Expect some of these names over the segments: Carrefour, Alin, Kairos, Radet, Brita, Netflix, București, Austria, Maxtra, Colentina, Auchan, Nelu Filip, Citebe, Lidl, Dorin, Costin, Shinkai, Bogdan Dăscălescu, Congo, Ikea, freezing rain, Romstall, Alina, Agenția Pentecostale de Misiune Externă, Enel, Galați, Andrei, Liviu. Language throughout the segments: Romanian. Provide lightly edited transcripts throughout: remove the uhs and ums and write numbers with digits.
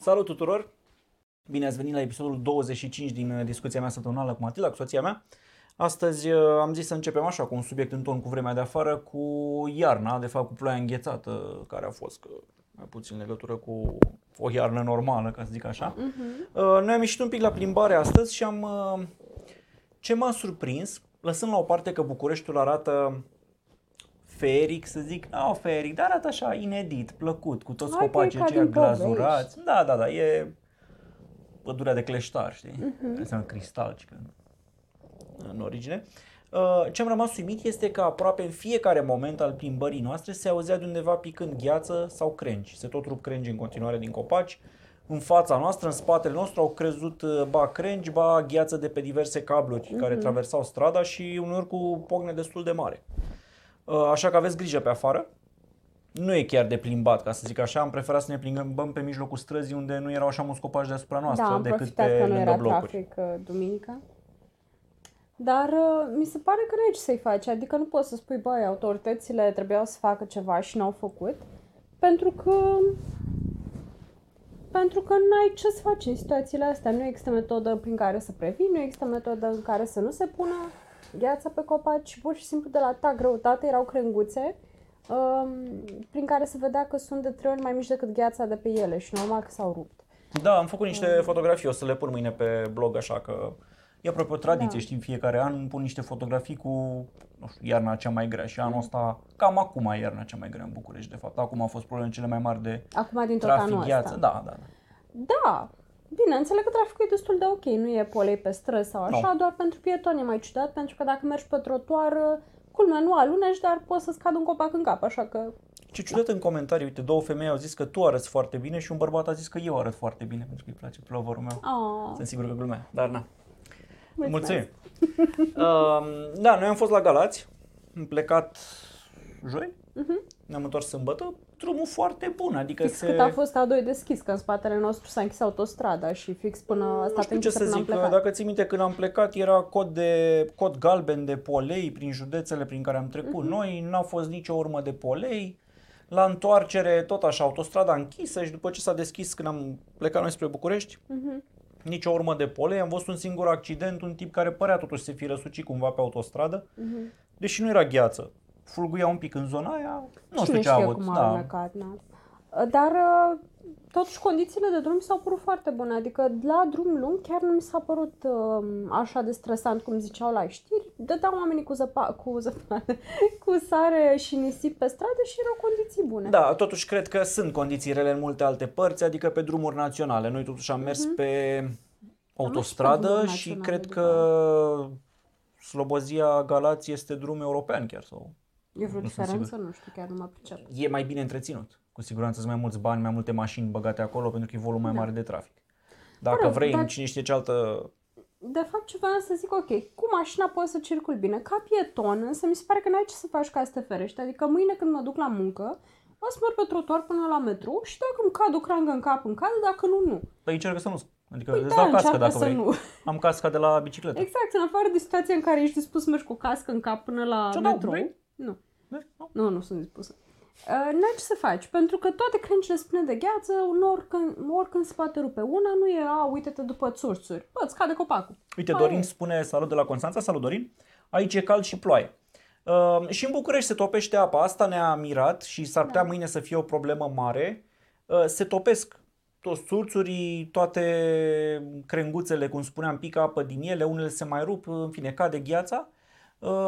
Salut tuturor! Bine ați venit la episodul 25 din discuția mea săptămânală cu Matilda, cu soția mea. Astăzi am zis să începem așa cu un subiect în ton cu vremea de afară, cu iarna, de fapt cu ploaia înghețată care a fost, că mai puțin legătură cu o iarnă normală, ca să zic așa. Uh-huh. Noi am ieșit un pic la plimbare astăzi și am... Ce m-a surprins, lăsând la o parte că Bucureștiul arată feric, să zic, nu feric, dar arată așa inedit, plăcut, cu toți copacii aceia glazurați. Da, da, da, e pădurea de cleștar, știi? Uh-huh. Înseamnă cristal, în origine. Ce am rămas uimit este că aproape în fiecare moment al plimbării noastre se auzea de undeva picând gheață sau crengi. Se tot rup crengi în continuare din copaci. În fața noastră, în spatele nostru au crezut ba crengi, ba gheață de pe diverse cabluri care traversau strada și uneori cu pocne destul de mare. Așa că aveți grijă pe afară. Nu e chiar de plimbat, ca să zic așa. Am preferat să ne plimbăm pe mijlocul străzii unde nu erau așa mulți copaci deasupra noastră, da, decât pe lângă blocuri. Da, am profitat că nu era trafic duminica. Dar mi se pare că nu e ce să-i faci, adică nu poți să spui, băi, autoritățile trebuiau să facă ceva și n-au făcut, pentru că n-ai ce să faci în situațiile astea. Nu există metodă prin care să previi, nu există metodă în care să nu se pună gheața pe copaci, pur și simplu de la ta greutate erau crenguțe prin care se vedea că sunt de 3 ori mai mici decât gheața de pe ele și normal că s-au rupt. Da, am făcut niște fotografii, o să le pun mâine pe blog, așa că e aproape o tradiție, da. Știi, în fiecare an pun niște fotografii cu, nu știu, iarna cea mai grea și anul ăsta, cam acum e iarna cea mai grea în București, de fapt. Acum au fost problemele cele mai mari de acum, din tot trafic, gheață. Da, da, da. Da, bine, înțeleg că traficul e destul de ok, nu e polei pe străzi sau așa, no. Doar pentru pietoni e mai ciudat, pentru că dacă mergi pe trotuar, culmea nu alunești, dar poți să-ți cadă un copac în cap, așa că... Ce ciudat în comentarii, uite, două femei au zis că tu arăți foarte bine și un bărbat a zis că eu arăt foarte bine, pentru că îi place ploverul meu. Oh. Sunt sigur că glumea, dar na. Mulțumim! Da, noi am fost la Galați, am plecat joi, ne-am întors sâmbătă, drumul foarte bun, adică fix cât a fost A2 deschis, că în spatele nostru s-a închis autostrada și fix până asta pe ce să zic, că dacă ții minte când am plecat era cod galben de polei prin județele prin care am trecut noi, n-a fost nicio urmă de polei. La întoarcere tot așa, autostrada închisă și după ce s-a deschis când am plecat noi spre București, nici o urmă de polei, am văzut un singur accident, un tip care părea totuși să fie răsucit cumva pe autostradă, deși nu era gheață. Fulguia un pic în zona aia, nu știu ce a avut. Dar totuși condițiile de drum mi s-au părut foarte bune, adică la drum lung chiar nu mi s-a părut așa de stresant cum ziceau la știri. Dădeau oamenii cu sare și nisip pe stradă și erau condiții bune. Da, totuși cred că sunt condiții rele în multe alte părți, adică pe drumuri naționale. Noi totuși am mers pe autostradă și cred că Slobozia-Galați este drum european chiar sau... E vreo diferență? Nu știu, chiar nu mă pricep. E mai bine întreținut. Cu siguranță sunt mai mulți bani, mai multe mașini băgate acolo pentru că e volum mai mare de trafic. Dacă vrei, dar... cine știe ce altă... De fapt, ce vreau să zic, ok, cu mașina poți să circul bine. Ca pieton, însă mi se pare că n-ai ce să faci ca să te ferești. Adică mâine când mă duc la muncă, o să merg pe trotuar până la metrou și dacă îmi cad o crangă în cap, îmi cad, dacă nu, nu. Păi încearcă să nu. Adică îți dau cască dacă vrei. Nu. Am casca de la bicicletă. Exact, în afară de situația în care ești dispus să mergi cu cască în cap până la metrou. Nu. Nu sunt dispusă. N-ai ce să faci, pentru că toate crengile spune de gheață, oricând se poate rupe. Una nu e, uite-te după țurțuri. Bă, îți cade copacul. Uite, Dorin spune, salut de la Constanța, salut Dorin, aici e cald și ploaie. Și în București se topește apa, asta ne-a mirat și s-ar putea mâine să fie o problemă mare. Se topesc toți țurțurii, toate crenguțele, cum spuneam, pică apă din ele, unele se mai rup, în fine, cade gheața.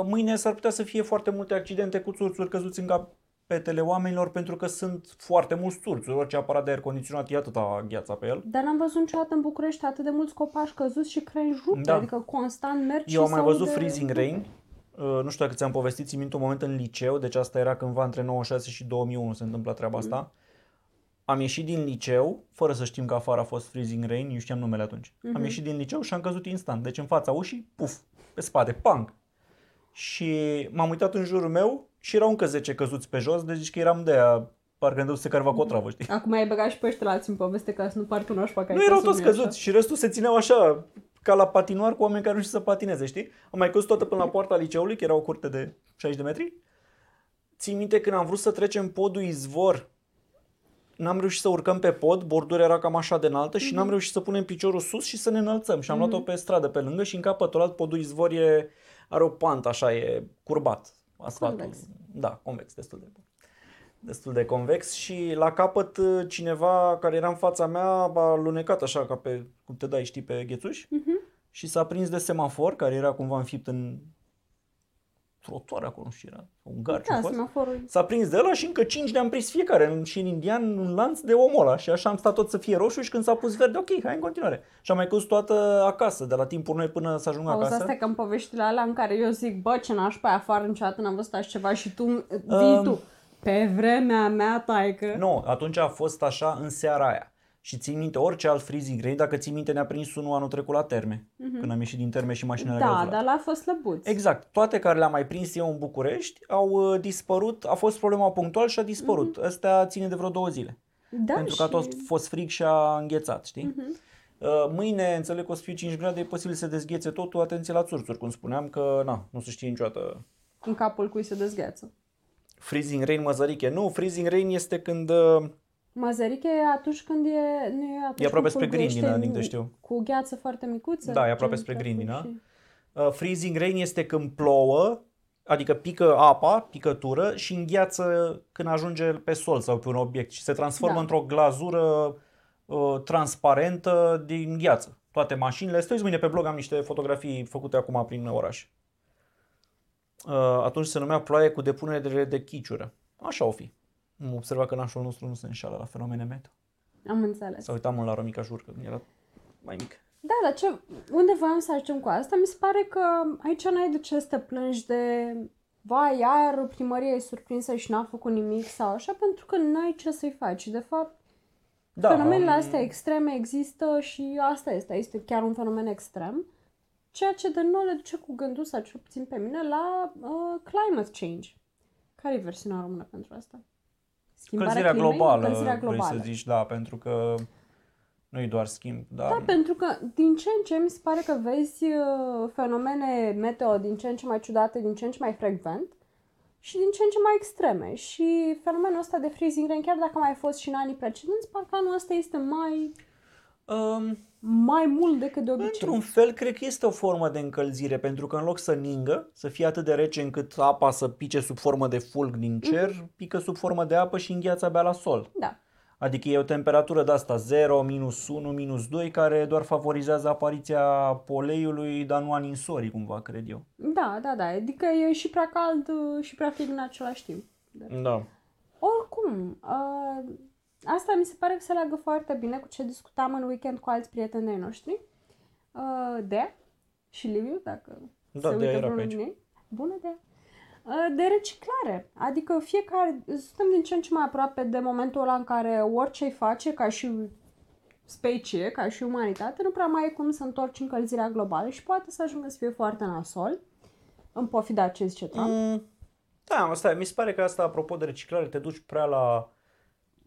Mâine s-ar putea să fie foarte multe accidente cu țurțuri căzuți în capetele oamenilor pentru că sunt foarte mulți țurțuri. Orice aparat de aer condiționat e atâta gheața pe el. Dar n-am văzut niciodată în București atât de mulți copaci căzuți și crengi rupte, adică constant mergi. Eu am mai văzut freezing rain, nu știu dacă ți-am povestit, țin minte un moment în liceu, deci asta era cândva între 96 și 2001 se întâmpla treaba asta. Am ieșit din liceu, fără să știm că afară a fost freezing rain, eu știam numele atunci. Am ieșit din liceu și am căzut instant, deci în fața ușii, puf, pe spate, pang. Și m-am uitat în jurul meu și erau încă 10 căzuți pe jos, deci că eram de aia, parcă îndăuse careva cu o travă, știi? Acum ai băgat și pe ăștia la alții în poveste ca să nu par tu noșpa care... Nu erau toți căzuți așa. Și restul se țineau așa, ca la patinoar cu oameni care nu știu să patineze, știi? Am mai căzut toată până la poarta liceului, că era o curte de 60 de metri. Țin minte când am vrut să trecem podul Izvor, n-am reușit să urcăm pe pod, bordura era cam așa de înaltă și n-am reușit să punem piciorul sus și să ne înălțăm și am luat-o pe stradă pe lângă și în capătul alt podul izvor e, are o pantă așa, e curbat asfaltul. Convex. Da, convex, destul de convex și la capăt cineva care era în fața mea a lunecat așa ca pe, cum te dai, știi, pe ghețuș și s-a prins de semafor care era cumva înfipt în trotuar acolo, nu știu, era un garci, da, semaforul. S-a prins de ăla și încă 5 ne-am prins fiecare și în indian un lanț de omul ăla și așa am stat tot să fie roșu și când s-a pus verde, ok, hai în continuare. Și am mai căzut toată acasă, de la timpul noi până să ajung acasă. Auzi, asta că-mi poveștile alea în care eu zic, bă, ce n-aș pe afară niciodată, n-am văzut așa ceva și tu vii tu. Pe vremea mea, taică. Nu, atunci a fost așa în seara aia. Și ții minte orice alt freezing rain, dacă ții minte ne-a prins unul anul trecut la terme, când am ieșit din terme și mașina era uzurată. Da, dar l-a fost slăbuț. Exact. Toate care le-am mai prins eu în București au dispărut, a fost problema punctual și a dispărut. Ăstea ține de vreo 2 zile. Da, pentru că a fost frig și a înghețat, știi? Mâine, înțeleg că o să fie 5 grade, e posibil să dezghețe totul, atenție la țurțuri, cum spuneam, că na, nu se știe niciodată. În capul cui se dezgheață. Freezing rain, măzăriche. Nu, freezing rain este când... Măzăriche e atunci când e... Nu, e atunci e aproape spre grindina, din câte știu. Cu gheață foarte micuță. Da, e aproape spre grindina. Și... freezing rain este când plouă, adică pică apa, picătură și îngheață când ajunge pe sol sau pe un obiect și se transformă într-o glazură transparentă din gheață. Toate mașinile. Stăiți mâine pe blog, am niște fotografii făcute acum prin oraș. Atunci se numea ploaie cu depunere de chiciură. Așa o fi. Am observat că nașul nostru nu se înșală la fenomene meteo. Am înțeles. Să uitam la Romica Jurcă, când era mai mic. Da, dar ce, unde voiam să ajungem cu asta? Mi se pare că aici n-ai de ce să te plângi de vai, iar primăria e surprinsă și n-a făcut nimic sau așa, pentru că n-ai ce să-i faci. De fapt, fenomenele astea extreme există și asta este chiar un fenomen extrem. Ceea ce de nou le duce cu gândul, sau cel puțin pe mine, la climate change. Care e versiunea română pentru asta? Schimbarea climei? Încălzirea globală, vrei să zici, da, pentru că nu e doar schimb. Dar... Da, pentru că din ce în ce mi se pare că vezi fenomene meteo din ce în ce mai ciudate, din ce în ce mai frecvent și din ce în ce mai extreme. Și fenomenul ăsta de freezing rain, chiar dacă a mai fost și în anii precedenți, parcă anul ăsta este mai... mai mult decât de obicei. Într-un fel, cred că este o formă de încălzire, pentru că în loc să ningă, să fie atât de rece încât apa să pice sub formă de fulg din cer, pică sub formă de apă și îngheață abia la sol. Da. Adică e o temperatură de asta 0, minus 1, minus 2, care doar favorizează apariția poleiului, dar nu a ninsorii, cumva, cred eu. Da. Adică e și prea cald și prea frig în același timp. Da. Oricum... asta mi se pare că se leagă foarte bine cu ce discutam în weekend cu alți prieteni noștri, Dea și Liviu, dacă se uită vreunul din ei. Bună, Dea! De reciclare, adică fiecare, suntem din ce în ce mai aproape de momentul ăla în care orice-i face, ca și specie, ca și umanitate, nu prea mai e cum să întorci încălzirea globală și poate să ajungă să fie foarte nasol, în pofida ce zice Trump. Da, stai, mi se pare că asta, apropo de reciclare, te duci prea la...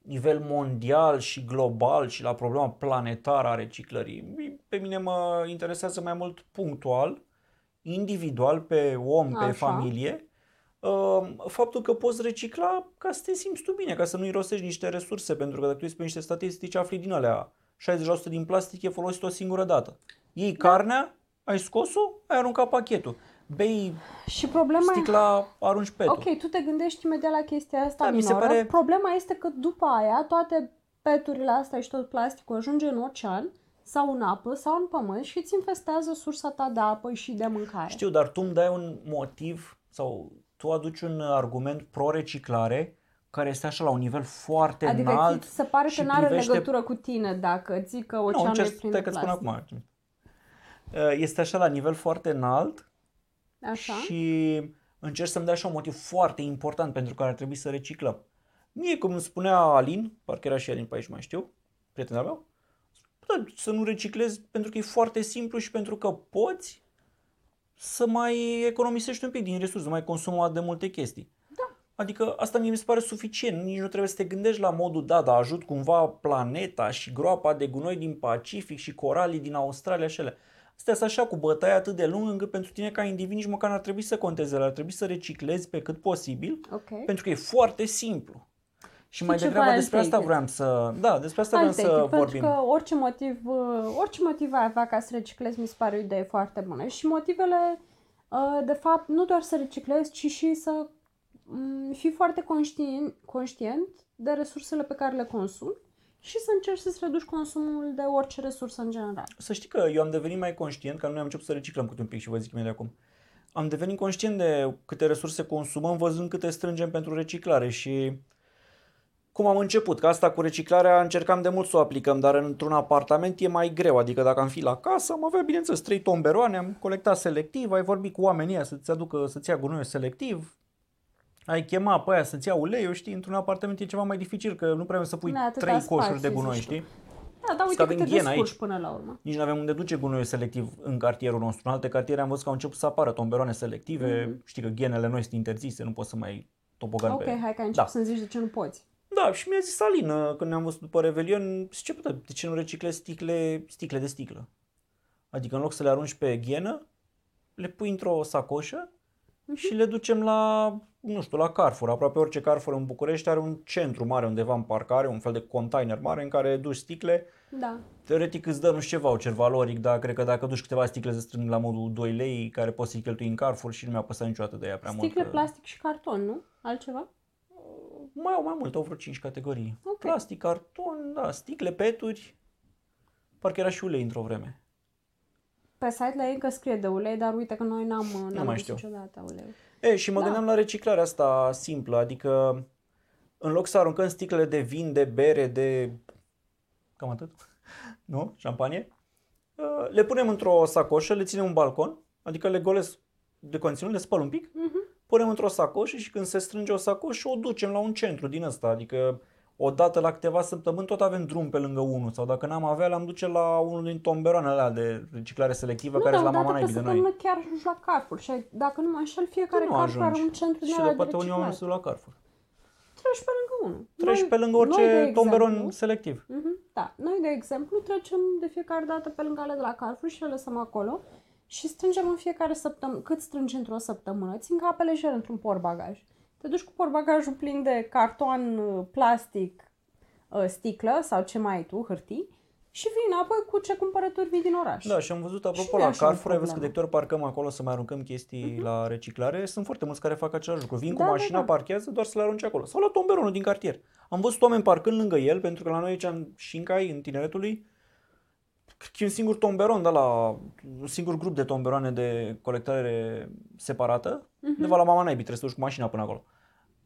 nivel mondial și global și la problema planetară a reciclării. Pe mine mă interesează mai mult punctual, individual, pe om, pe familie. Faptul că poți recicla ca să te simți tu bine, ca să nu irosești niște resurse, pentru că dacă tu ești pe niște statistici, afli din alea. 60% din plastic e folosit o singură dată. Iei carnea, ai scos-o, ai aruncat pachetul. Bei și sticla, arunci petul. Ok, tu te gândești imediat la chestia asta minoră. Pare... Problema este că după aia toate peturile astea și tot plasticul ajunge în ocean sau în apă sau în pământ și îți infestează sursa ta de apă și de mâncare. Știu, dar tu îmi dai un motiv sau tu aduci un argument pro-reciclare care este așa la un nivel foarte înalt. Adică ți se pare că n-are legătură cu tine dacă zic că oceanul e plin de plastic. Acum. Este așa la nivel foarte înalt. Așa. Și încerc să-mi dea așa un motiv foarte important pentru care ar trebui să reciclăm. Mie, cum îmi spunea Alin, parcă era și Alin pe aici, mai știu, prietena mea, să nu reciclezi pentru că e foarte simplu și pentru că poți să mai economisești un pic din resurse, nu mai consumi de multe chestii. Da. Adică asta mi se pare suficient, nici nu trebuie să te gândești la modul, da, ajut cumva planeta și groapa de gunoi din Pacific și coralii din Australia și alea. Astea sunt așa cu bătaie atât de lungă încât pentru tine ca individ nici măcar n-ar trebui să conteze, ar trebui să reciclezi pe cât posibil, pentru că e foarte simplu. Și mai degrabă despre asta vreau să, da, despre asta vreau să vorbim. Pentru că orice motiv ai avea ca să reciclezi, mi se pare o idee foarte bună. Și motivele, de fapt, nu doar să reciclezi, ci și să fii foarte conștient de resursele pe care le consumi și să încerci să-ți reduci consumul de orice resursă în general. Să știi că eu am devenit mai conștient, că noi am început să reciclăm câte un pic și vă zic imediat acum. Am devenit conștient de câte resurse consumăm văzând câte strângem pentru reciclare și cum am început, că asta cu reciclarea încercam de mult să o aplicăm, dar într-un apartament e mai greu, adică dacă am fi la casă am avea, bineînțeles, 3 tomberoane, am colectat selectiv, ai vorbit cu oamenii aia să-ți aducă, să-ți ia gunoiul selectiv, ai chema pe aia să-ți ia uleiul, știi, într-un apartament e ceva mai dificil, că nu prea vrei să pui 3 coșuri de gunoi, știi? Da, dar uite că te descurci până la urmă. Nici nu avem unde duce gunoiul selectiv în cartierul nostru. În alte cartiere am văzut că au început să apară tomberoane selective, știi că ghenele noi sunt interzise, nu poți să mai tobogani pe... Ok, hai că ai început să-mi zici de ce nu poți. Da, și mi-a zis Alina, când ne-am văzut după Revelion, zice, de ce nu reciclezi sticle de sticlă? Adică în loc să le arunci pe ghenă, le pui într-o sacoșă și le ducem la, nu știu, la Carrefour. Aproape orice Carrefour în București are un centru mare undeva în parcare, un fel de container mare în care duci sticle. Da. Teoretic îți dă nu știu ce voucher valoric, dar cred că dacă duci câteva sticle se strâng la modul 2 lei care poți să-i cheltui în Carrefour și nu mi-a păsat niciodată de ea prea mult. Sticle, plastic și carton, nu? Altceva? Mai au mai mult, au vreo 5 categorii. Okay. Plastic, carton, da, sticle, peturi. Parcă era și ulei într-o vreme. Pe site la ei încă scrie de ulei, dar uite că noi n-am mai știu niciodată ulei. E, și mă gândeam la reciclarea asta simplă, adică în loc să aruncăm sticlele de vin, de bere, de cam atât, nu? Șampanie. Le punem într-o sacoșă, le ținem în balcon, adică le golesc de conținut, le spăl un pic. Punem într-o sacoșă și când se strânge o sacoșă o ducem la un centru din ăsta, adică odată la câteva săptămâni tot avem drum pe lângă unul sau dacă n-am avea l-am duce la unul din tomberoanele alea de reciclare selectivă care sunt la mama naibii de noi. Nu, dar odată pe săptămână chiar ajungi la Carrefour și dacă nu mă înșel fiecare Carrefour are un centru din alea de reciclare. Și de poate unii oameni se duc la Carrefour. Treci pe lângă unul. Treci pe lângă orice tomberon selectiv. Da, noi de exemplu trecem de fiecare dată pe lângă alea de la Carrefour și le lăsăm acolo. Și strângem în fiecare săptămână, cât strângi într-o săptămână, țin ca apă lejer într-un portbagaj. Te duci cu portbagajul plin de carton, plastic, sticlă sau ce mai ai tu, hârtii și vii înapoi cu ce cumpărături vii din oraș. Da, și am văzut, apropo, la Carrefour, ai văzut că de câte ori parcăm acolo să mai aruncăm chestii la reciclare. Sunt foarte mulți care fac același lucru. Vin cu mașina, parchează, doar să le arunce acolo. Sau la tomberonul din cartier. Am văzut oameni parcând lângă el, pentru că la noi aici în Shinkai, în Tineretului, un singur tomberon, un singur grup de tomberoane de colectare separată, undeva la mama naibii, trebuie să duci cu mașina până acolo.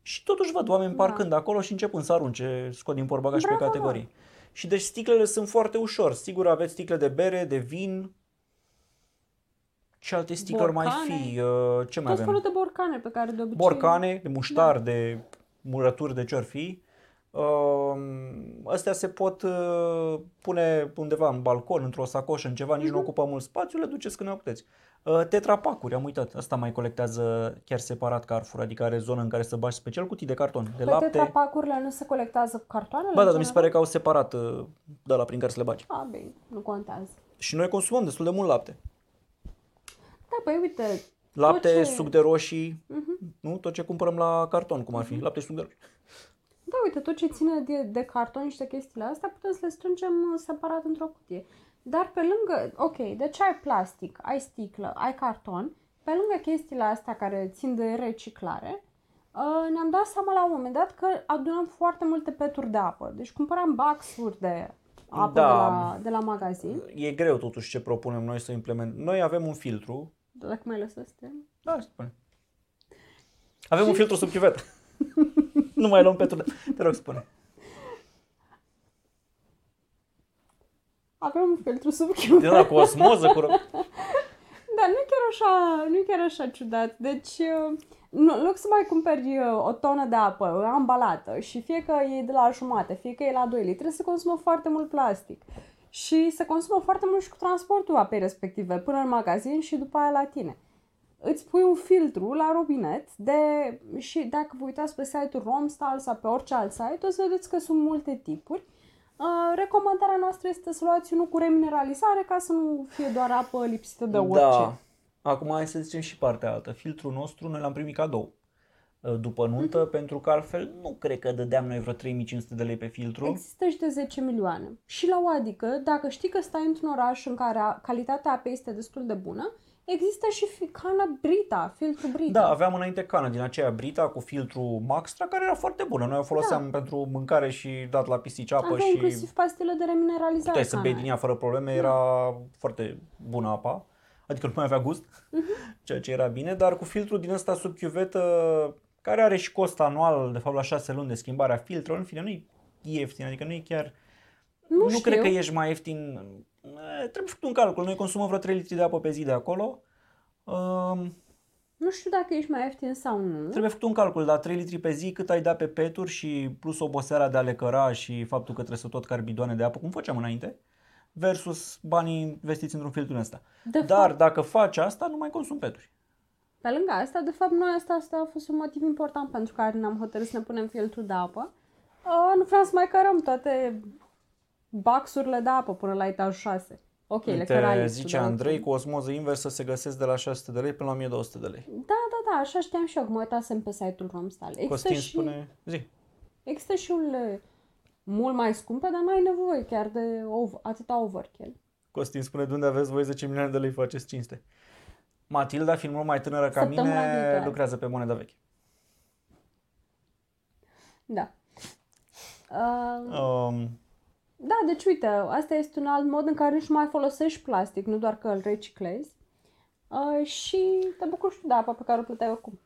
Și totuși văd oameni parcând acolo și începând să arunce, scot din portbagaj pe categorii. Și deci sticlele sunt foarte ușor, sigur aveți sticle de bere, de vin, ce alte sticle borcane. Mai fi, ce mai avem? Tot felul de borcane pe care de obicei... Borcane, de muștar, de murături, de ce-or fi. Astea se pot pune undeva în balcon, într-o sacoșă, în ceva, nici nu ocupă mult spațiu, le duceți când ne puteți. Tetrapacuri, am uitat, asta mai colectează chiar separat Carrefour, adică are zonă în care să bagi special cutii de carton, de lapte. Tetrapacurile nu se colectează cu cartoanele? Ba da, dar mi se pare că au separat de la prin care să le bagi. A, bine, nu contează. Și noi consumăm destul de mult lapte. Da, păi uite... Lapte, suc de roșii, nu? Tot ce cumpărăm la carton, cum ar fi, lapte și suc de roșii. Da, uite, tot ce ține de carton și de chestiile astea putem să le strângem separat într-o cutie. Dar pe lângă, deci ai plastic, ai sticlă, ai carton, pe lângă chestiile astea care țin de reciclare, ne-am dat seama la un moment dat că adunam foarte multe peturi de apă. Deci cumpăram baxuri de apă de la magazin. E greu totuși ce propunem noi să implementăm. Noi avem un filtru. Dacă mai lăsați te... Da, spune. Avem un filtru sub chiuvetă. Nu mai luăm petul. Te rog, spune. Avem un filtru sub chiuvetă. Da, cu osmoză, cu... Da, nu e chiar așa ciudat. Deci, în loc să mai cumperi o tonă de apă ambalată și fie că e de la jumate, fie că e la 2 litri, se consumă foarte mult plastic. Și se consumă foarte mult și cu transportul apei respective, până în magazin și după aia la tine. Îți pui un filtru la robinet și dacă vă uitați pe site-ul Romstall sau pe orice alt site, o să vedeți că sunt multe tipuri. Recomandarea noastră este să luați unul cu remineralizare ca să nu fie doar apă lipsită de orice. Da. Acum hai să zicem și partea altă. Filtrul nostru noi l-am primit cadou. după nuntă, pentru că altfel nu cred că dădeam noi vreo 3500 de lei pe filtru. Există și de 10 milioane. Și la o adică, dacă știi că stai într-un oraș în care calitatea apei este destul de bună, există și cana Brita, filtru Brita. Da, aveam înainte cana din aceea Brita cu filtru Maxtra, care era foarte bună. Noi o foloseam pentru mâncare și dat la pisici apă. Aveam și inclusiv pastilă de remineralizare. Puteai să bei din ea fără probleme, era foarte bună apa. Adică nu mai avea gust, ceea ce era bine, dar cu filtrul din ăsta sub chiuvetă, care are și cost anual, de fapt la 6 luni de schimbare a filtrului, în fine, nu e ieftin, adică nu e chiar... Nu cred că ești mai ieftin, trebuie făcut un calcul, noi consumăm vreo 3 litri de apă pe zi de acolo. Nu știu dacă ești mai ieftin sau nu. Trebuie făcut un calcul, dar 3 litri pe zi cât ai dat pe peturi și plus oboseara de a le căra și faptul că trebuie să tot cari bidoane de apă, cum făceam înainte, versus banii investiți într-un filtru în ăsta. Dar dacă faci asta, nu mai consumi peturi. Pe lângă asta, de fapt, noi asta a fost un motiv important pentru care ne-am hotărât să ne punem filtru de apă. Nu vreau să mai cărăm toate baxurile de apă până la etajul 6. Ok, le cărai. Te zice Andrei, cu osmoză inversă se găsesc de la 600 de lei până la 1200 de lei. Da, așa știam și eu, că mă uitasem pe site-ul Romstall. Costin spune, zi. Există și un... mult mai scumpă, dar nu ai nevoie chiar de atâta overkill. Costin spune, de unde aveți voi 10 milioane de lei, faceți cinste. Matilda, fiind mult mai tânără ca mine, lucrează pe moneda veche. Da. Da, deci uite, asta este un alt mod în care nu mai folosești plastic, nu doar că îl reciclezi. Și te bucuri și de apa pe care o plăteai oricum.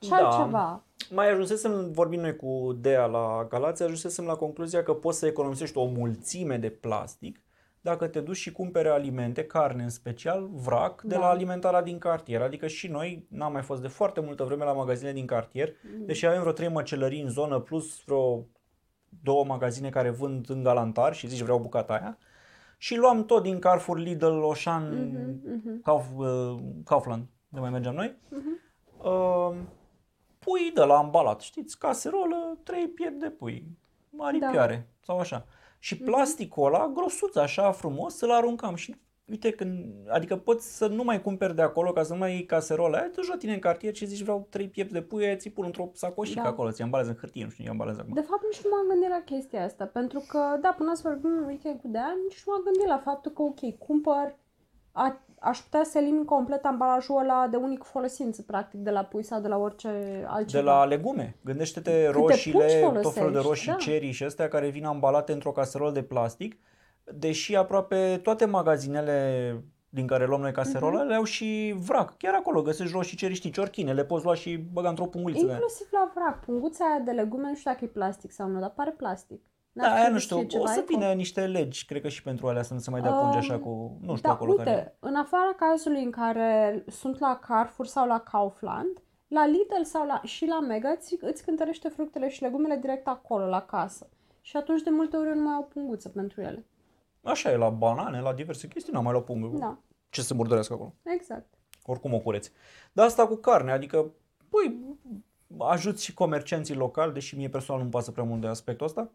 Și altceva... Mai ajunsesem, vorbind noi cu Dea la Galați, ajunsesem la concluzia că poți să economisești o mulțime de plastic dacă te duci și cumpere alimente, carne în special, vrac, de la alimentarea din cartier. Adică și noi n-am mai fost de foarte multă vreme la magazine din cartier, deși avem vreo 3 măcelării în zonă, plus vreo 2 magazine care vând în galantar și zici vreau bucata aia. Și luam tot din Carrefour, Lidl, Auchan, Kaufland, de mai mergeam noi. Pui de la ambalat, știți, caserolă, 3 piept de pui, aripioare sau așa. Și plasticul ăla, grosuț, așa frumos, îl aruncam și uite, adică poți să nu mai cumperi de acolo ca să nu mai iei caserola aia, te duci la tine în cartier și zici vreau 3 piept de pui, aia ți pun într-o sacoșică acolo, ți-i ambalează în hârtie, nu știu, ți-i ambalează acum. De fapt nici nu m-am gândit la chestia asta, pentru că, până azi vorbim un weekend cu de-aia, nici nu m-am gândit la faptul că, ok, cumpăr, aș putea să elimin complet ambalajul ăla de unic folosință, practic, de la pui sau de la orice altceva. De la legume. Gândește-te roșiile, tot felul de roșii, cerii și astea care vin ambalate într-o caserolă de plastic, deși aproape toate magazinele din care luăm noi caserola le au și vrac. Chiar acolo găsești roșii, cerii, știi, ciorchine, le poți lua și băga într-o punguliță. Inclusiv la vrac. Punguța aia de legume, nu știu dacă e plastic sau nu, dar pare plastic. Da, aia nu știu, o să vină niște legi, cred că și pentru alea să nu se mai dea pungi așa cu, nu știu acolo uite, care... în afara cazului în care sunt la Carrefour sau la Kaufland, la Lidl sau și la Mega îți cântărește fructele și legumele direct acolo, la casă. Și atunci de multe ori nu mai au punguță pentru ele. Așa e, la banane, la diverse chestii, n-am mai luat pungă. Da. Ce să murdărească acolo. Exact. Oricum o cureți. Dar asta cu carne, adică, ajuți și comercianții locali, deși mie personal nu-mi pasă prea mult de aspectul ăsta.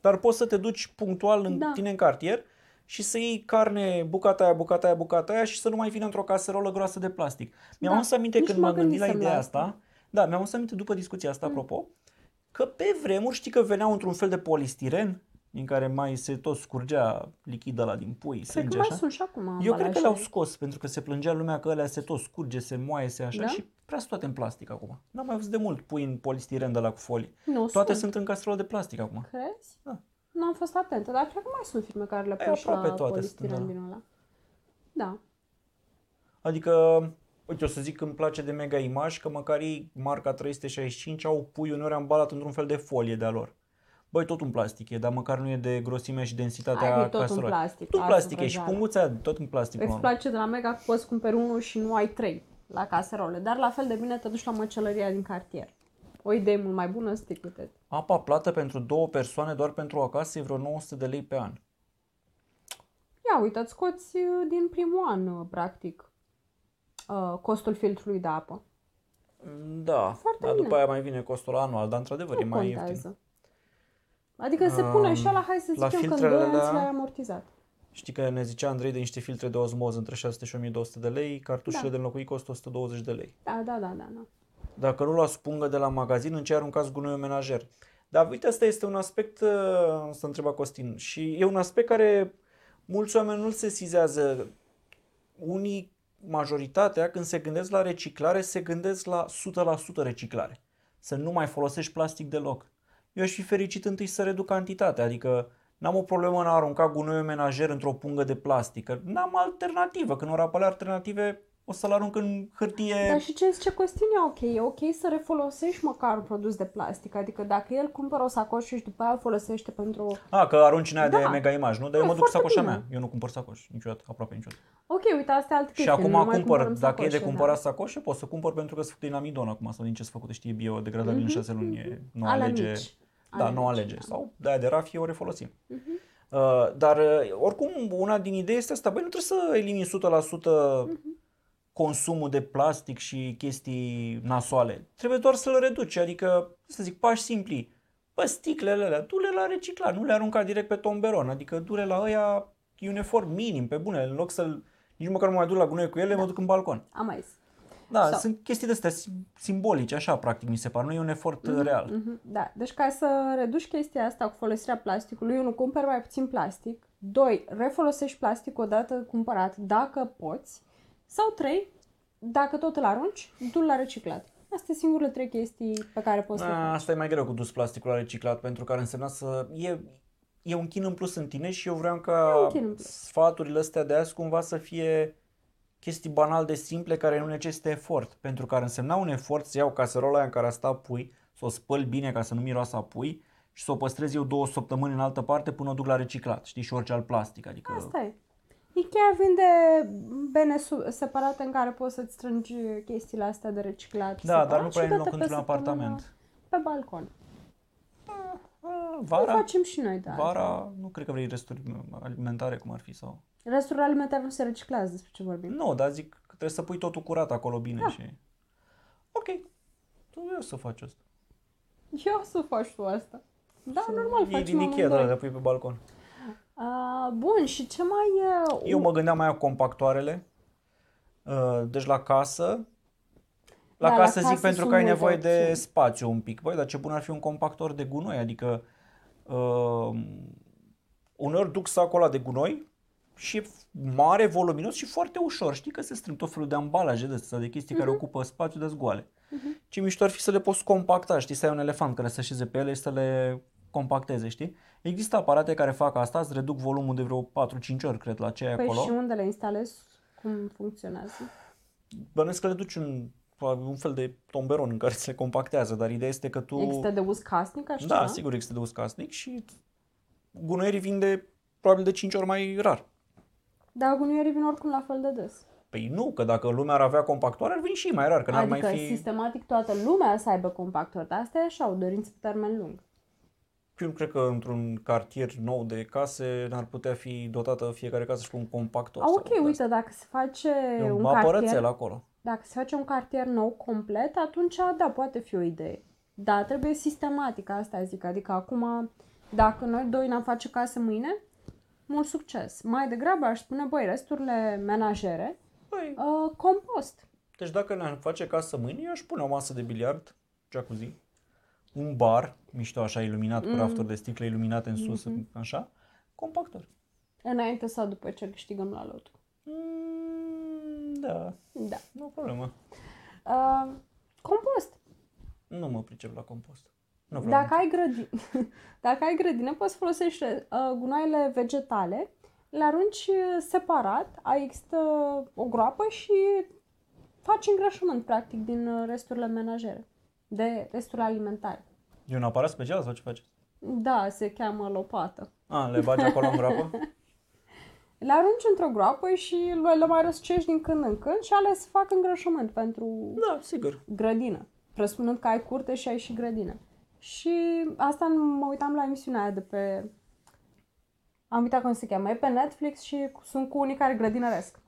Dar poți să te duci punctual în tine în cartier și să iei carne bucata aia și să nu mai vină într-o caserolă groasă de plastic. Mi-am adus aminte când m-am gândit la ideea asta, mi-am adus aminte după discuția asta, apropo, că pe vremuri știi că veneau într-un fel de polistiren din care mai se tot scurgea lichid ăla din pui, sânge, că mai așa. Sunt și acum. Eu cred că le-au scos pentru că se plângea lumea că ălea se tot scurge, se moaie, se așa și prea sunt toate în plastic acum. N-am mai văzut de mult pui în polistiren de la cu folii. Toate sunt în castrol de plastic acum. Crezi? Da. Nu am fost atentă, dar cred că mai sunt firme care le pun la polistiren din ăla. Da. Adică, uite, o să zic că îmi place de Mega Image că măcar ei, marca 365, au pui uneori ambalat într-un fel de folie de-a lor. Băi, tot un plastic e, dar măcar nu e de grosimea și densitatea caserolei. Tot un plastic. Tot plastic e și punguța tot în plastic. Îți place de la Mega că poți cumperi unul și nu ai 3 la caserole, dar la fel de bine te duci la măcelăria din cartier. O idee mult mai bună, sticute. Apa plată pentru 2 persoane doar pentru acasă e vreo 900 de lei pe an. Ia, uite, îți scoți din primul an, practic, costul filtrului de apă. Da, foarte dar bine. După aia mai vine costul anual, dar într-adevăr nu e mai ieftin. Adică se pune și ala, hai să zicem că în 2 ani ți l-ai amortizat. Știi că ne zicea Andrei de niște filtre de osmoză între 600 și 1200 de lei, cartușele de înlocuit costă 120 de lei. Da. Dacă nu luați pungă de la magazin, în ce aruncați gunoiul menajer? Dar uite, asta este un aspect, să întreba Costin, și e un aspect care mulți oameni nu-l sesizează. Unii, majoritatea, când se gândesc la reciclare, se gândesc la 100% reciclare. Să nu mai folosești plastic deloc. Eu aș fi fericit întâi să reduc cantitatea, adică n-am o problemă în a arunca gunoiul menajer într-o pungă de plastic. N-am alternativă, că în orapele alternative o să-l arunc în hârtie. Dar și ce zice Costin e ok? E ok să refolosești măcar un produs de plastic. Adică dacă el cumpără o sacoșă și după aia o folosește pentru... A, că arunci în aia de mega imagine, nu? Dar eu mă duc cu sacoșa mea. Eu nu cumpăr sacoși niciodată, aproape niciodată. Ok, uite, astea alte chestii. Și acum cumpăr, dacă e de cumpărat sacoșe, pot să cumpăr pentru că sunt din amidon acum sau din ce-s făcut, știi, biodegradabil în 6 luni, e noua lege. Da, nu alege. Sau de aia de rafie o refolosim. Dar oricum una din idei este asta. Băi, nu trebuie să elimini 100% consumul de plastic și chestii nasoale. Trebuie doar să le reduci. Adică, să zic, pași simpli. Bă, sticlele alea, du-le la recicla. Nu le arunca direct pe tomberon. Adică du-le la ăia uniform minim, pe bune. În loc să nici măcar nu mai duc la gunoi cu ele, mă duc în balcon. Am mai zis. Da, sunt chestii de-astea simbolice, așa, practic, mi se pare. Nu e un efort real. Da, deci ca să reduci chestia asta cu folosirea plasticului, unu, cumperi mai puțin plastic, doi, refolosești plastic odată cumpărat, dacă poți, sau trei, dacă tot îl arunci, du-l la reciclat. Astea sunt singurele trei chestii pe care poți să le faci. Asta e mai greu cu dus plasticul la reciclat, pentru că ar însemna să... E un chin în plus în tine și eu vreau ca sfaturile astea de azi cumva să fie... chestii banal de simple care nu necesită efort, pentru că ar însemna un efort să iau caserola aia în care a stat pui, să o spăl bine ca să nu miroasă a pui și să o păstrez eu 2 săptămâni în altă parte până o duc la reciclat, știi, și orice alt plastic, adică... Asta e. Ikea vinde bene separate în care poți să-ți strângi chestiile astea de reciclat. Da, dar nu prea e loc într-un apartament. Pe balcon. Vara? O facem și noi, da. Vara, nu cred că vrei resturi alimentare, cum ar fi, sau... Resturile alimentare nu se reciclează, despre ce vorbim. Nu, dar zic că trebuie să pui totul curat acolo bine și... Ok, tu eu să faci asta. Eu să faci tu asta. Da, să normal, facem amândoi. E din Ikea, dar pui pe balcon. Bun, și ce mai... Eu mă gândeam mai la compactoarele. Deci la casă. La casă zic pentru că ai nevoie de spațiu un pic. Băi, dar ce bun ar fi un compactor de gunoi, adică... uneori duc sacul ăla de gunoi și mare, voluminos și foarte ușor. Știi că se strâng tot felul de ambalaje de chestii care ocupă spațiu de zgoale. Ce mișto ar fi să le poți compacta, știi, să ai un elefant care să așeze pe ele și să le compacteze, știi? Există aparate care fac asta, îți reduc volumul de vreo 4-5 ori, cred, la ce ai acolo. Și unde le instalezi? Cum funcționează? Bănuiesc că le duci un fel de tomberon în care se compactează, dar ideea este că tu... Există de uz casnic, așa? Da, sigur există de uz casnic și gunoierii vin de probabil de 5 ori mai rar. Dar gunoierii vin oricum la fel de des. Păi nu, că dacă lumea ar avea compactoare, ar vin și mai rar, că adică n-ar mai fi... Adică sistematic toată lumea să aibă compactor, dar asta e așa, o dorință pe termen lung. Eu nu cred că într-un cartier nou de case n-ar putea fi dotată fiecare casă cu un compactor. Ok, uite, dacă se face un cartier... acolo. Dacă se face un cartier nou complet, atunci, da, poate fi o idee. Dar trebuie sistematic, asta zic. Adică acum, dacă noi doi n-am face casă mâine... Mult succes. Mai degrabă aș spune, băi, resturile menajere, compost. Deci dacă ne-am face casă mâine, eu aș pune o masă de biliard, jacuzzi, un bar, mișto așa iluminat, cu rafturi de sticle iluminate în sus, așa, compactor. Înainte sau după ce câștigăm la lotul? Da. Nu o problemă. Compost. Nu mă pricep la compost. Dacă ai grădină, poți să folosești gunoaiele vegetale, le arunci separat, există o groapă și faci îngrășământ, practic, din resturile menajere, de resturile alimentare. E un aparat special sau ce faci? Da, se cheamă lopată. Le bagi acolo în groapă? Le arunci într-o groapă și le mai răsucești din când în când și alea se fac îngrășământ pentru grădină, presupunând că ai curte și ai și grădină. Și asta mă uitam la emisiunea aia de pe... Am uitat cum se cheamă. E pe Netflix și sunt cu unii care grădinăresc.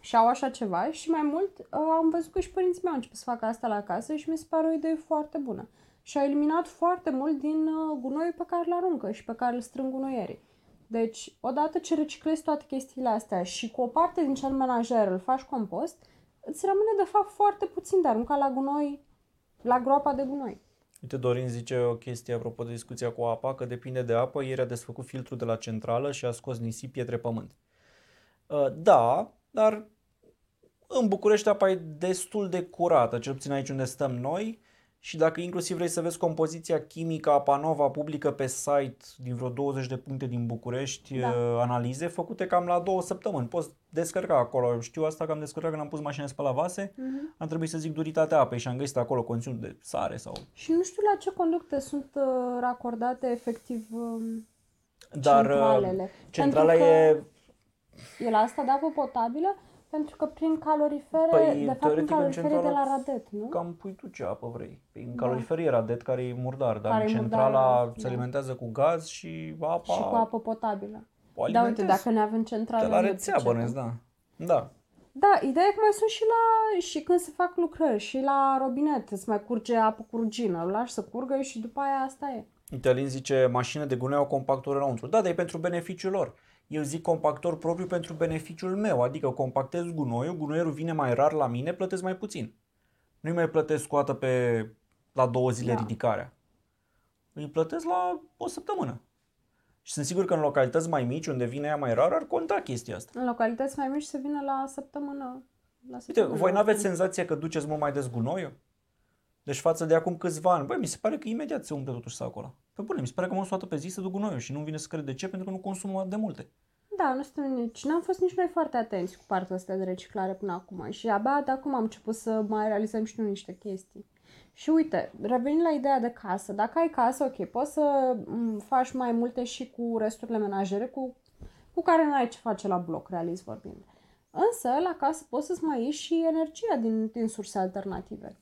Și au așa ceva. Și mai mult am văzut că și părinții mei au început să facă asta la casă și mi se pare o idee foarte bună. Și au eliminat foarte mult din gunoiul pe care îl aruncă și pe care îl strâng gunoierii. Deci, odată ce reciclezi toate chestiile astea și cu o parte din cel menajer îl faci compost, îți rămâne de fapt foarte puțin de aruncat la gunoi, la groapa de gunoi. Uite, Dorin zice o chestie apropo de discuția cu apa, că depinde de apă. Ieri a desfăcut filtrul de la centrală și a scos nisip, pietre, pământ. Da, dar în București apa e destul de curată, cel puțin aici unde stăm noi. Și dacă inclusiv vrei să vezi compoziția chimică a Panova, publică pe site din vreo 20 de puncte din București, analize făcute cam la 2 săptămâni. Poți descărca acolo. Știu asta că am descărcat când am pus mașina spăla vase. Uh-huh. Am trebuit să zic duritatea apei și am găsit acolo conținut de sare sau... Și nu știu la ce conducte sunt racordate efectiv centralele. Centrala e la asta de apă potabilă? Pentru că prin calorifere, păi, de fapt, în calorifere de la Radet, nu? Cam pui tu ce apă vrei. În calorifere e Radet, care e murdar, dar care în centrala murdar, se alimentează cu gaz și apa... Și cu apă potabilă. Da, uite, dacă ne avem centrală... De la rețea, bănesc, da. Da. Da, ideea e că mai sunt și la... Și când se fac lucrări, și la robinet, îți mai curge apă cu rugină, îl lași să curgă și după aia asta e. Uite, Alin zice, mașină de gunoi, o compactură înăuntru. Da, dar e pentru beneficiul lor. Eu zic compactor propriu pentru beneficiul meu, adică compactez gunoiul, gunoierul vine mai rar la mine, plătesc mai puțin. Nu-i mai plătesc scoată la 2 zile ridicarea. Îi plătesc la 1 săptămână. Și sunt sigur că în localități mai mici, unde vine ea mai rar, ar conta chestia asta. În localități mai mici se vine la săptămână. Uite, voi n-aveți senzația că duceți mult mai des gunoiul? Deci față de acum câțiva ani, băi, mi se pare că imediat se umple totuși sacul ăla. Pe bune, mi se pare că mă soată pe zi să duc gunoiul și nu vine să cred de ce, pentru că nu consum atât de multe. Da, nu suntem nici, n-am fost nici noi foarte atenți cu partea asta de reciclare până acum și abia de acum am început să mai realizăm și noi niște chestii. Și uite, revenind la ideea de casă, dacă ai casă, ok, poți să faci mai multe și cu resturile menajere cu care n-ai ce face la bloc, realist vorbind. Însă, la casă poți să-ți mai iei și energia din surse alternative.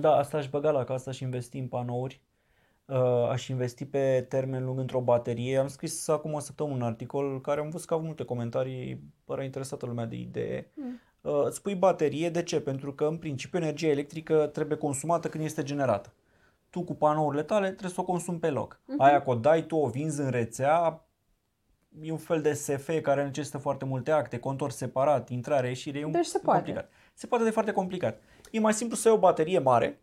Da, asta aș băga la casă și investi în panouri. Aș investi pe termen lung într-o baterie. Am scris acum o săptămână un articol care am văzut că a avut multe comentarii, părea interesată lumea de idee. Îți pui baterie, de ce? Pentru că în principiu energia electrică trebuie consumată când este generată. Tu cu panourile tale trebuie să o consumi pe loc. Aia că o dai tu, o vinzi în rețea, e un fel de SF care necesită foarte multe acte, contor separat, intrare, ieșire, e deci complicat. Se poate de foarte complicat. E mai simplu să iei o baterie mare,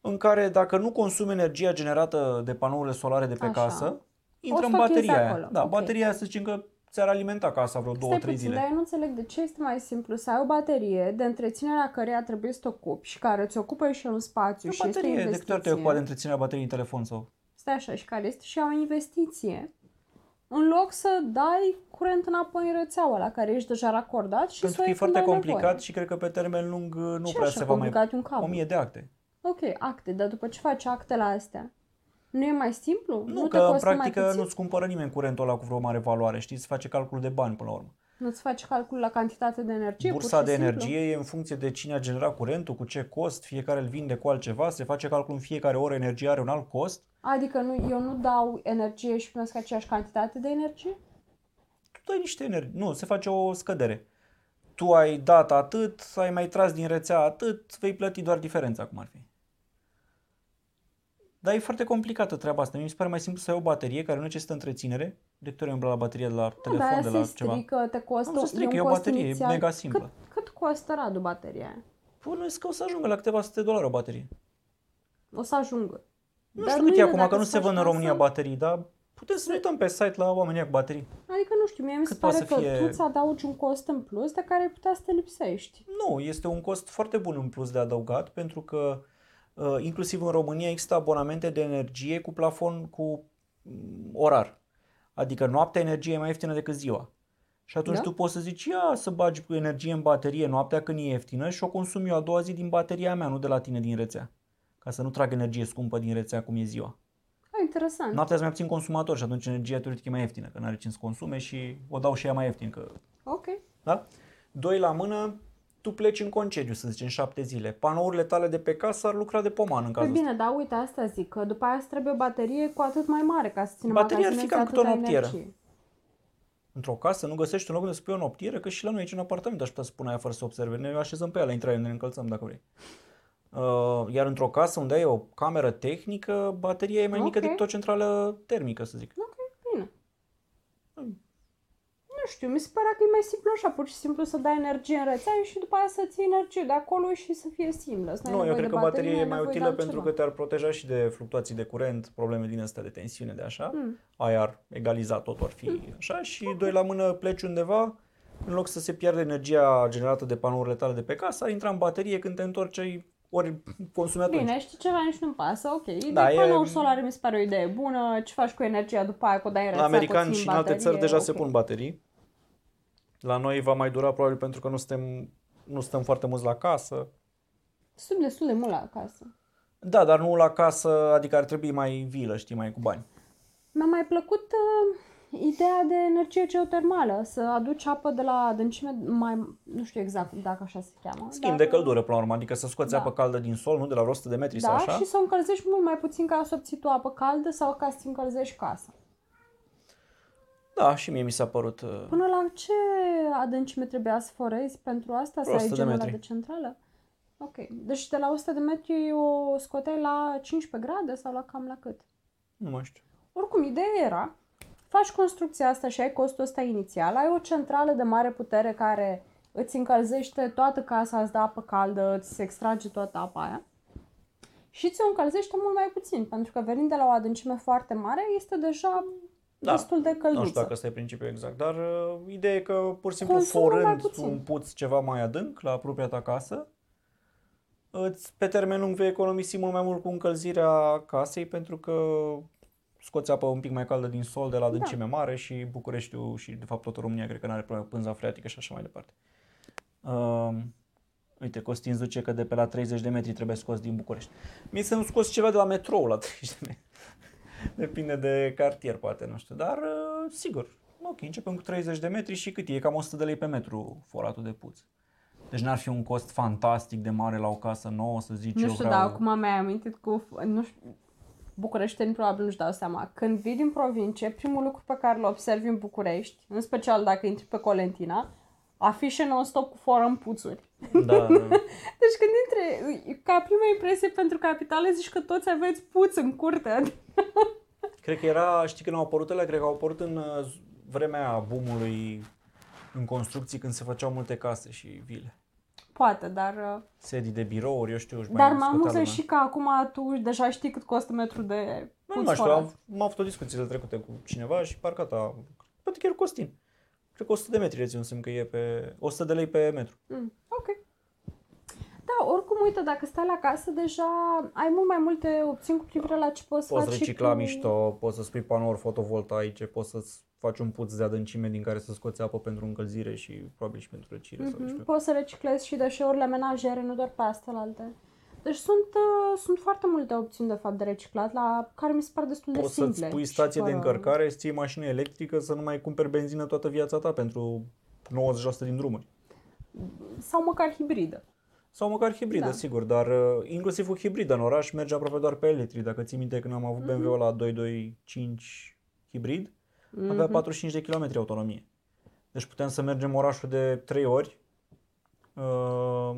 în care dacă nu consumi energia generată de panourile solare de pe casă, intră în bateria aia. Da, okay. Bateria aia, să zicem că ți-ar alimenta casa vreo 2-3 zile. Dar eu nu înțeleg de ce este mai simplu să ai o baterie de întreținerea căreia trebuie să te ocupi și care îți ocupă și un spațiu și este o investiție. De câte ori te ocupa de întreținerea bateriei în telefon sau? Stai așa, și care este și o investiție. În loc să dai curent înapoi în rețeaua la care ești deja racordat și pentru că e foarte complicat nevoie. Și cred că pe termen lung nu prea se va mai... Un cablu? 1000 de acte. Ok, acte, dar după ce faci actele astea, nu e mai simplu? Nu că în practică nu-ți cumpără nimeni curentul ăla cu vreo mare valoare, știi? Îți face calcul de bani până la urmă. Nu-ți faci calcul la cantitate de energie? Bursa de energie e în funcție de cine a generat curentul, cu ce cost, fiecare îl vinde cu altceva, se face calcul în fiecare oră, energia are un alt cost. Adică eu nu dau energie și primesc aceeași cantitate de energie? Tu dai niște energie, nu, se face o scădere. Tu ai dat atât, ai mai tras din rețea atât, vei plăti doar diferența, cum ar fi. Dar e foarte complicată treaba asta. Mi se pare mai simplu să ai o baterie care nu necesită întreținere. De câte ori umblă la baterie de la telefon, de la ceva. Strică, te costă, nu se strică, e o baterie, inițial. E mega simplă. Cât costă, Radu, bateria aia? Bănuiesc că o să ajungă la câteva $100 o baterie. O să ajungă. Nu dar știu cât e acum, că nu se vând în România baterii, dar putem să ne uităm pe site la oamenii cu baterii. Adică nu știu, mie mi se pare că tu îți adaugi un cost în plus de care ai putea să te lipsești. Nu, este un cost foarte bun în plus de adăugat, pentru că inclusiv în România există abonamente de energie cu plafon cu orar. Adică noaptea energie e mai ieftină decât ziua. Și atunci tu poți să zici, ia să bagi energie în baterie noaptea când e ieftină și o consum eu a doua zi din bateria mea, nu de la tine din rețea. Ca să nu trag energie scumpă din rețea cum e ziua. Interesant. Noaptea sunt mai puțin consumator și atunci energia teoretic e mai ieftină, că n-are cine să consume și o dau și ea mai ieftin. Că... Ok. Da? 2 la mână. Tu pleci în concediu, să zicem, 7 zile. Panourile tale de pe casă ar lucra de pomană în cazul ăsta. Bine, dar uite, asta zic, că după aia trebuie o baterie cu atât mai mare ca să ținem bateria atâta energie. Bateria ar fi ca cât o noptieră. Într-o casă nu găsești un loc unde să pui o noptieră, că și la noi aici în apartament aș putea să pun aia fără să observe. Ne așezăm pe ea la intrare, ne încălțăm dacă vrei. Iar într-o casă unde ai o cameră tehnică, bateria e mai mică decât o centrală termică, să zic. Ok, bine. știu, mi se pare că e mai simplu așa, pur și simplu să dai energie în rețea și după aia să ții energie de acolo și să fie seamless. Nu, eu cred că bateria e mai utilă pentru că te-ar proteja și de fluctuații de curent, probleme din astea de tensiune de așa, aia ar egaliza tot, ar fi așa și doi la mână pleci undeva, în loc să se pierde energia generată de panourile tale de pe casă, intră în baterie când te întorci ori consumi atunci. Bine, știi ceva, nici nu-mi pasă, ok. Da, de panouri solare mi se pare o idee bună, ce faci cu energia după aia, că o dai în rețea, americani și în alte țări deja se pun baterii. La noi va mai dura probabil pentru că nu stăm foarte mulți la casă. Sunt destul de mult la casă. Da, dar nu la casă, adică ar trebui mai vilă, știi, mai cu bani. Mi-a mai plăcut ideea de energie geotermală, să aduci apă de la adâncime mai, nu știu exact dacă așa se cheamă. Schimb de căldură până la urmă, adică să scoți apă caldă din sol, nu de la vreo 100 de metri sau așa. Da, și să o încălzești mult mai puțin ca să obții tu apă caldă sau ca să ți încălzești casa. Da, și mie mi s-a părut... Până la ce adâncime trebuia să forezi pentru asta? Să ai genul ăla de centrală? Ok, deci de la 100 de metri o scoteai la 15 grade sau la cam la cât? Nu mai știu. Oricum, ideea era... Faci construcția asta și ai costul ăsta inițial, ai o centrală de mare putere care îți încălzește toată casa, îți dă apă caldă, îți extrage toată apa aia și ți-o încălzește mult mai puțin, pentru că venind de la o adâncime foarte mare, este deja destul de călduță. Nu știu dacă ăsta e principiul exact, dar ideea e că pur și simplu forând un puț ceva mai adânc la propria ta casă, pe termen lung vei economisi mult mai mult cu încălzirea casei pentru că scoți apă un pic mai caldă din sol de la adâncime mare și Bucureștiul și de fapt toată România cred că n-are probleme cu pânza freatică și așa mai departe. Uite, Costin zice că de pe la 30 de metri trebuie scos din București. Mi se scos ceva de la metrou la 30 de metri. Depinde de cartier poate, nu știu, dar sigur. Ok, începem cu 30 de metri și cât e? Cam 100 de lei pe metru foratul de puț. Deci n-ar fi un cost fantastic de mare la o casă nouă, să zici eu. Nu știu, dar acum mi-ai amintit cu... Nu știu. Bucureștenii probabil nu-și dau seama. Când vii din provincie, primul lucru pe care îl observi în București, în special dacă intri pe Colentina, afișe non-stop cu foră în puțuri. Da. Deci când intri, ca prima impresie pentru capitală, zici că toți aveți puț în curte. Cred că era, știi când au apărut ele, cred că au apărut în vremea boom-ului în construcții, când se făceau multe case și vile. Poate, dar... Sedii de birouri, eu știu. Dar mă amuză și că acum tu deja știi cât costă metru de... Nu mai știu, am avut o discuție trecute cu cineva și parcă ta... Poate chiar Costin. Cred că 100 de metri reținusem că e pe... 100 de lei pe metru. Ok. Da, oricum, uite, dacă stai la casă, deja ai mult mai multe opțiuni cu privire la ce poți face. Poți recicla mișto, poți să spui panouri fotovoltaice, poți să-ți faci un puț de adâncime din care să scoți apă pentru încălzire și probabil și pentru răcire. Sau poți să reciclezi și deșeurile menajere, nu doar pe astelalte. Deci sunt foarte multe opțiuni de fapt de reciclat, la care mi se par destul de simple. Poți să-ți pui stație de încărcare, să ții mașină electrică, să nu mai cumperi benzină toată viața ta pentru 90% din drumuri. Sau măcar hibridă. Sigur, dar inclusiv cu hibridă în oraș merge aproape doar pe electric. Dacă ții minte când am avut BMW-ul la 225 hibrid, avea 45 de kilometri autonomie. Deci puteam să mergem orașul de 3 ori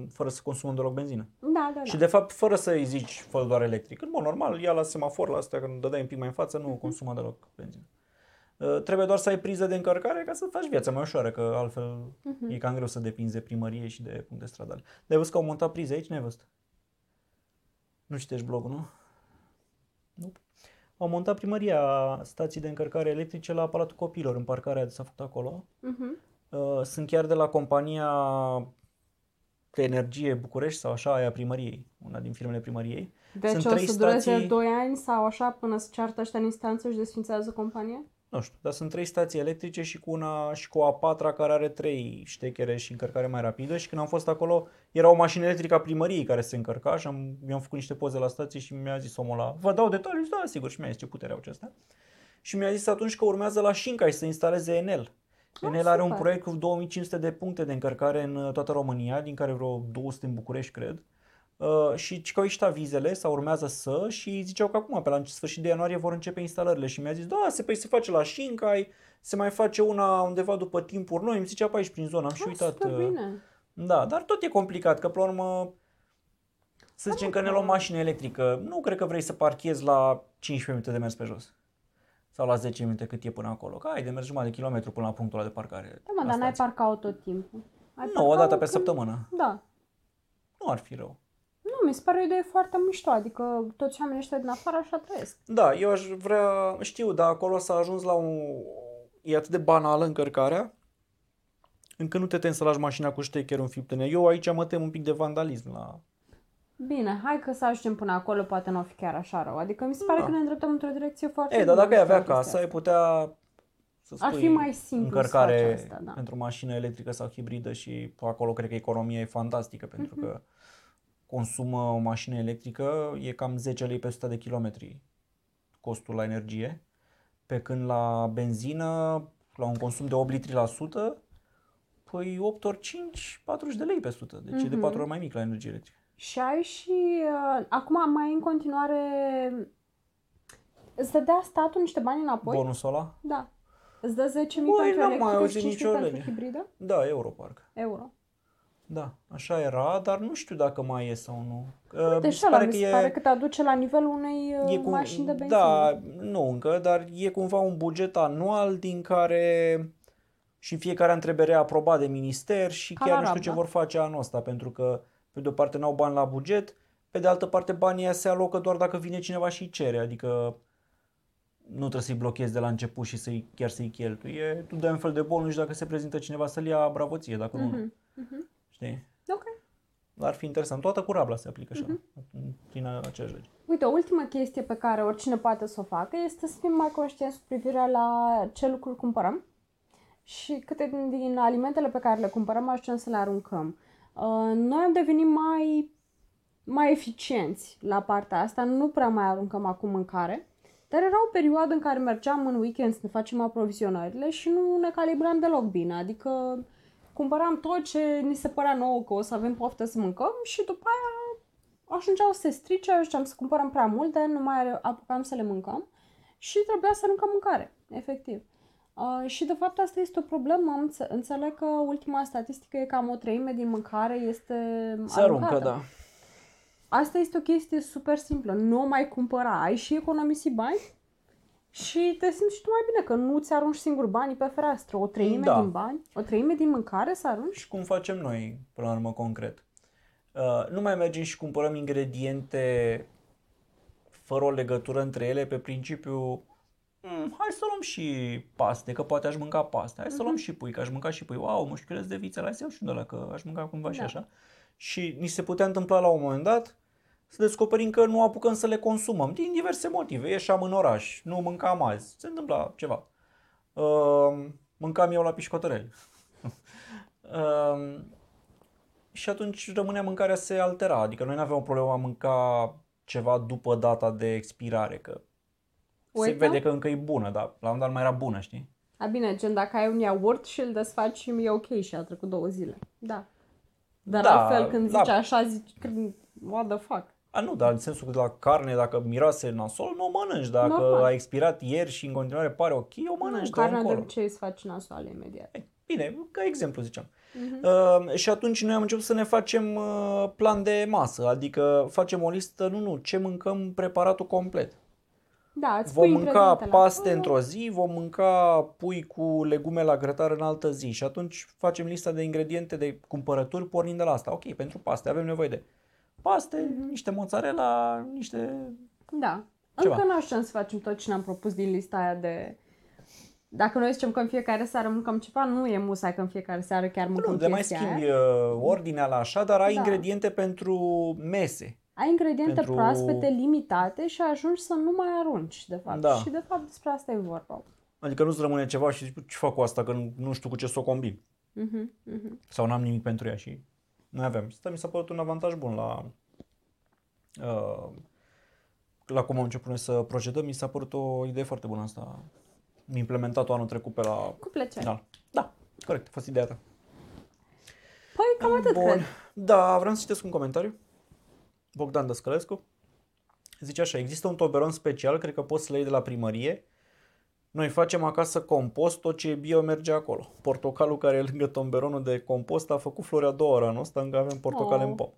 fără să consumăm deloc benzină. Da. Și de fapt fără să îi zici fă doar electric. În mod normal, ia la semafor la astea, când dădeai un pic mai în față, nu consuma deloc benzină. Trebuie doar să ai priză de încărcare ca să faci viața mai ușoară, că altfel e cam greu să depinzi de primărie și de puncte stradale. Dar ai văzut că au montat prize aici? N-ai văzut? Nu citești blogul, nu? Nu. Au montat primăria stații de încărcare electrice la Palatul Copilor, în parcarea de s-a făcut acolo. Sunt chiar de la compania de energie București sau așa, aia primăriei, una din firmele primăriei. Deci sunt o să dureze 2 ani sau așa până se ceartă ăștia în instanță și desfințează compania? Nu știu, dar sunt 3 stații electrice și cu una și cu a 4-a care are 3 ștechere și încărcare mai rapidă și când am fost acolo era o mașină electrică a primăriei care se încărca și mi-am făcut niște poze la stație și mi-a zis omul ăla, vă dau detalii? Da, sigur, și mi-a zis ce putere au acestea. Și mi-a zis atunci că urmează la Shinkai să instaleze Enel. Enel are un proiect cu 2500 de puncte de încărcare în toată România, din care vreo 200 în București, cred. Și că au ieșit avizele sau urmează să și ziceau că acum pe la sfârșit de ianuarie vor începe instalările și mi-a zis da, se face la Shinkai, se mai face una undeva după timpuri noi, îmi zicea pe aici prin zonă, am și uitat. Bine. Da, dar tot e complicat, că pe la urmă să zicem că ne luăm mașină electrică, nu cred că vrei să parchezi la 15 minute de mers pe jos. sau la 10 minute cât e până acolo. Că ai de mers jumătate de kilometru până la punctul ăla de parcare. Da, mă, dar n-ai parcat tot timpul. Nu, o dată pe săptămână. Da. Nu ar fi rău. Nu, mi se pare o idee foarte mișto, adică toți oamenii ăștia din afară așa trăiesc. Da, eu aș vrea, știu, dar acolo s-a ajuns la un... E atât de banală încărcarea, încă nu te temi să lași mașina cu ștecherul în fiptene. Eu aici mă tem un pic de vandalism la... Bine, hai că să ajungem până acolo, poate nu o fi chiar așa rău. Adică mi se pare că ne îndreptăm într-o direcție foarte... Ei, dar dacă ai avea casă, ai putea să spui, ar fi mai simplu încărcare să faci asta, da, pentru mașină electrică sau hibridă și acolo cred că economia e fantastică, pentru că consumă o mașină electrică, e cam 10 lei pe 100 de kilometri costul la energie, pe când la benzină, la un consum de 8 litri la 100, păi 8 ori 5, 40 de lei pe 100, deci e de 4 ori mai mic la energie electrică. Și ai și, acum mai în continuare, îți dădea statul niște bani înapoi? Bonusul ăla? Da. Îți dă 10.000 pentru electrică, 5.000 pentru hibridă? Da, euro parcă. Euro. Da, așa era, dar nu știu dacă mai e sau nu. Deci mi se pare că te aduce la nivelul unei mașini de benzină. Da, nu încă, dar e cumva un buget anual din care... Și fiecare întrebare aprobat de minister și chiar nu știu ce vor face anul ăsta, pentru că pe de o parte n-au bani la buget, pe de altă parte banii aia se alocă doar dacă vine cineva și îi cere, adică nu trebuie să-i blochezi de la început și chiar să-i cheltuie. Tu dai un fel de bonus și dacă se prezintă cineva să-l ia, bravoție, dacă nu. Știi? Ok. Ar fi interesant. Toată cu rabla se aplică așa, prin aceeași lege. Uite, o ultimă chestie pe care oricine poate să o facă este să fim mai conștienți cu privirea la ce lucruri cumpărăm și câte din alimentele pe care le cumpărăm ajungem să le aruncăm. Noi am devenit mai eficienți la partea asta, nu prea mai aruncăm acum mâncare, dar era o perioadă în care mergeam în weekend să ne facem aprovizionările și nu ne calibram deloc bine, adică cumpăram tot ce ni se părea nouă că o să avem poftă să mâncăm și după aia ajungeau să se strice, ajungeam să cumpărăm prea multe, nu mai apucam să le mâncăm și trebuia să aruncăm mâncare, efectiv. Și de fapt asta este o problemă, înțeleg că ultima statistică e cam 1/3 din mâncare este aruncată. Da. Asta este o chestie super simplă, nu o mai cumpăra, ai și economisi bani și te simți și tu mai bine, că nu ți arunci singur banii pe fereastră, 1/3 din bani, 1/3 din mâncare să arunci. Și cum facem noi, până la urmă, concret? Nu mai mergem și cumpărăm ingrediente fără o legătură între ele, pe principiu... hai să luăm și paste, că poate aș mânca paste. Hai să luăm și pui, că aș mânca și pui. Wow, mușchiuleți de vițel, hai să iau și de ăla, că aș mânca cumva și așa. Și ni se putea întâmpla la un moment dat să descoperim că nu apucăm să le consumăm din diverse motive. Ieșeam în oraș, nu mâncam azi, se întâmpla ceva. Mâncam eu la pișcotărel. Și atunci rămânea mâncarea, se altera. Adică noi nu aveam o problemă a mânca ceva după data de expirare, că se vede că încă e bună, dar la un dat nu mai era bună, știi? A, bine, gen dacă ai un iaurt și îl desfaci și e ok și a trecut 2 zile. Da. Dar altfel când zici așa, zici, what the fuck? A, nu, dar în sensul că la carne, dacă miroase nasol, nu o mănânci. Dacă a expirat ieri și în continuare pare ok, o mănânci. Nu, carnea de obicei îți faci nasoală imediat. Bine, ca exemplu ziceam. Și atunci noi am început să ne facem plan de masă, adică facem o listă, ce mâncăm, preparatul complet. Da, vom mânca paste într-o zi, vom mânca pui cu legume la grătar în altă zi și atunci facem lista de ingrediente de cumpărături pornind de la asta. Ok, pentru paste avem nevoie de paste, niște mozzarella, niște... Da, ceva. Încă nu știu să facem tot ce ne-am propus din lista aia de... Dacă noi zicem că în fiecare seară mâncăm ceva, nu e musai că în fiecare seară chiar mâncăm chestia. Nu, de mai schimbi ordinea la așa, dar ai ingrediente pentru mese. Ai ingrediente proaspete, limitate și ajungi să nu mai arunci, de fapt. Da. Și de fapt despre asta e vorba. Adică nu-ți rămâne ceva și zici, ce fac cu asta, că nu știu cu ce să o combin. Sau n-am nimic pentru ea și noi avem. Asta mi s-a părut un avantaj bun la cum am început noi să procedăm. Mi s-a părut o idee foarte bună asta. Mi-a implementat-o anul trecut pe la... Cu plăcere. Da, corect, a fost ideea ta. Păi cam atât, cred. Da, vreau să citesc un comentariu. Bogdan Dăscălescu zice așa: există un toberon special, cred că poți să le iei de la primărie. Noi facem acasă compost, tot ce e bio merge acolo. Portocalul care e lângă toberonul de compost a făcut flori a 2-a oră anul ăsta, încă avem portocale în pop.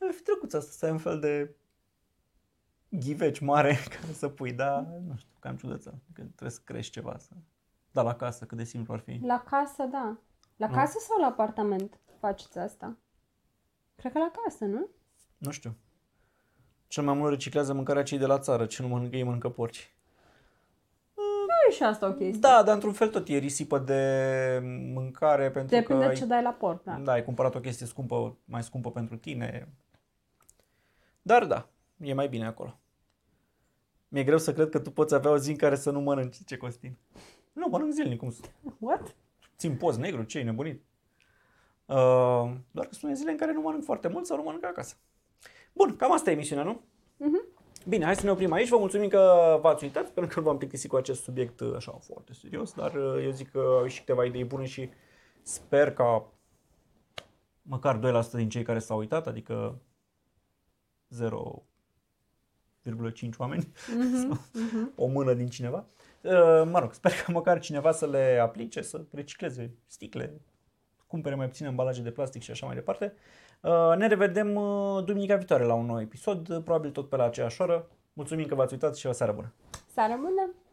Ar fi trecut asta, să ai un fel de ghiveci mare care să pui, dar nu știu, cam ciudăță, că trebuie să crești ceva. Să... Dar la casă, cât de simplu ar fi. La casă, da. La casă sau la apartament faceți asta? Cred că la casă, nu? Nu știu. Cel mai mult reciclează mâncarea cei de la țară, ce nu mănâncă ei mănâncă porci. Nu e și asta o chestie. Da, dar într-un fel tot e risipă de mâncare pentru depinde că... ce dai la porc, da. Da, ai cumpărat o chestie scumpă, mai scumpă pentru tine. Dar da, e mai bine acolo. Mi-e greu să cred că tu poți avea o zi în care să nu mănânci, zice Costin. Nu, mănânc zilnic, cum sunt. What? Țin post negru, ce-i nebunit. Doar că sunt zile în care nu mănânc foarte mult sau nu mănânc acasă. Bun, cam asta e emisiunea, nu? Uh-huh. Bine, hai să ne oprim aici. Vă mulțumim că v-ați uitat, pentru că v-am plictisit cu acest subiect așa foarte serios, dar eu zic că au ieșit câteva idei bune și sper ca măcar 2% din cei care s-au uitat, adică 0,5 oameni, o mână din cineva. Mă rog, sper că măcar cineva să le aplice, să recicleze sticle, cumpere mai puține ambalaje de plastic și așa mai departe. Ne revedem duminica viitoare la un nou episod, probabil tot pe la aceeași oră. Mulțumim că v-ați uitat și o seară bună! Seară bună!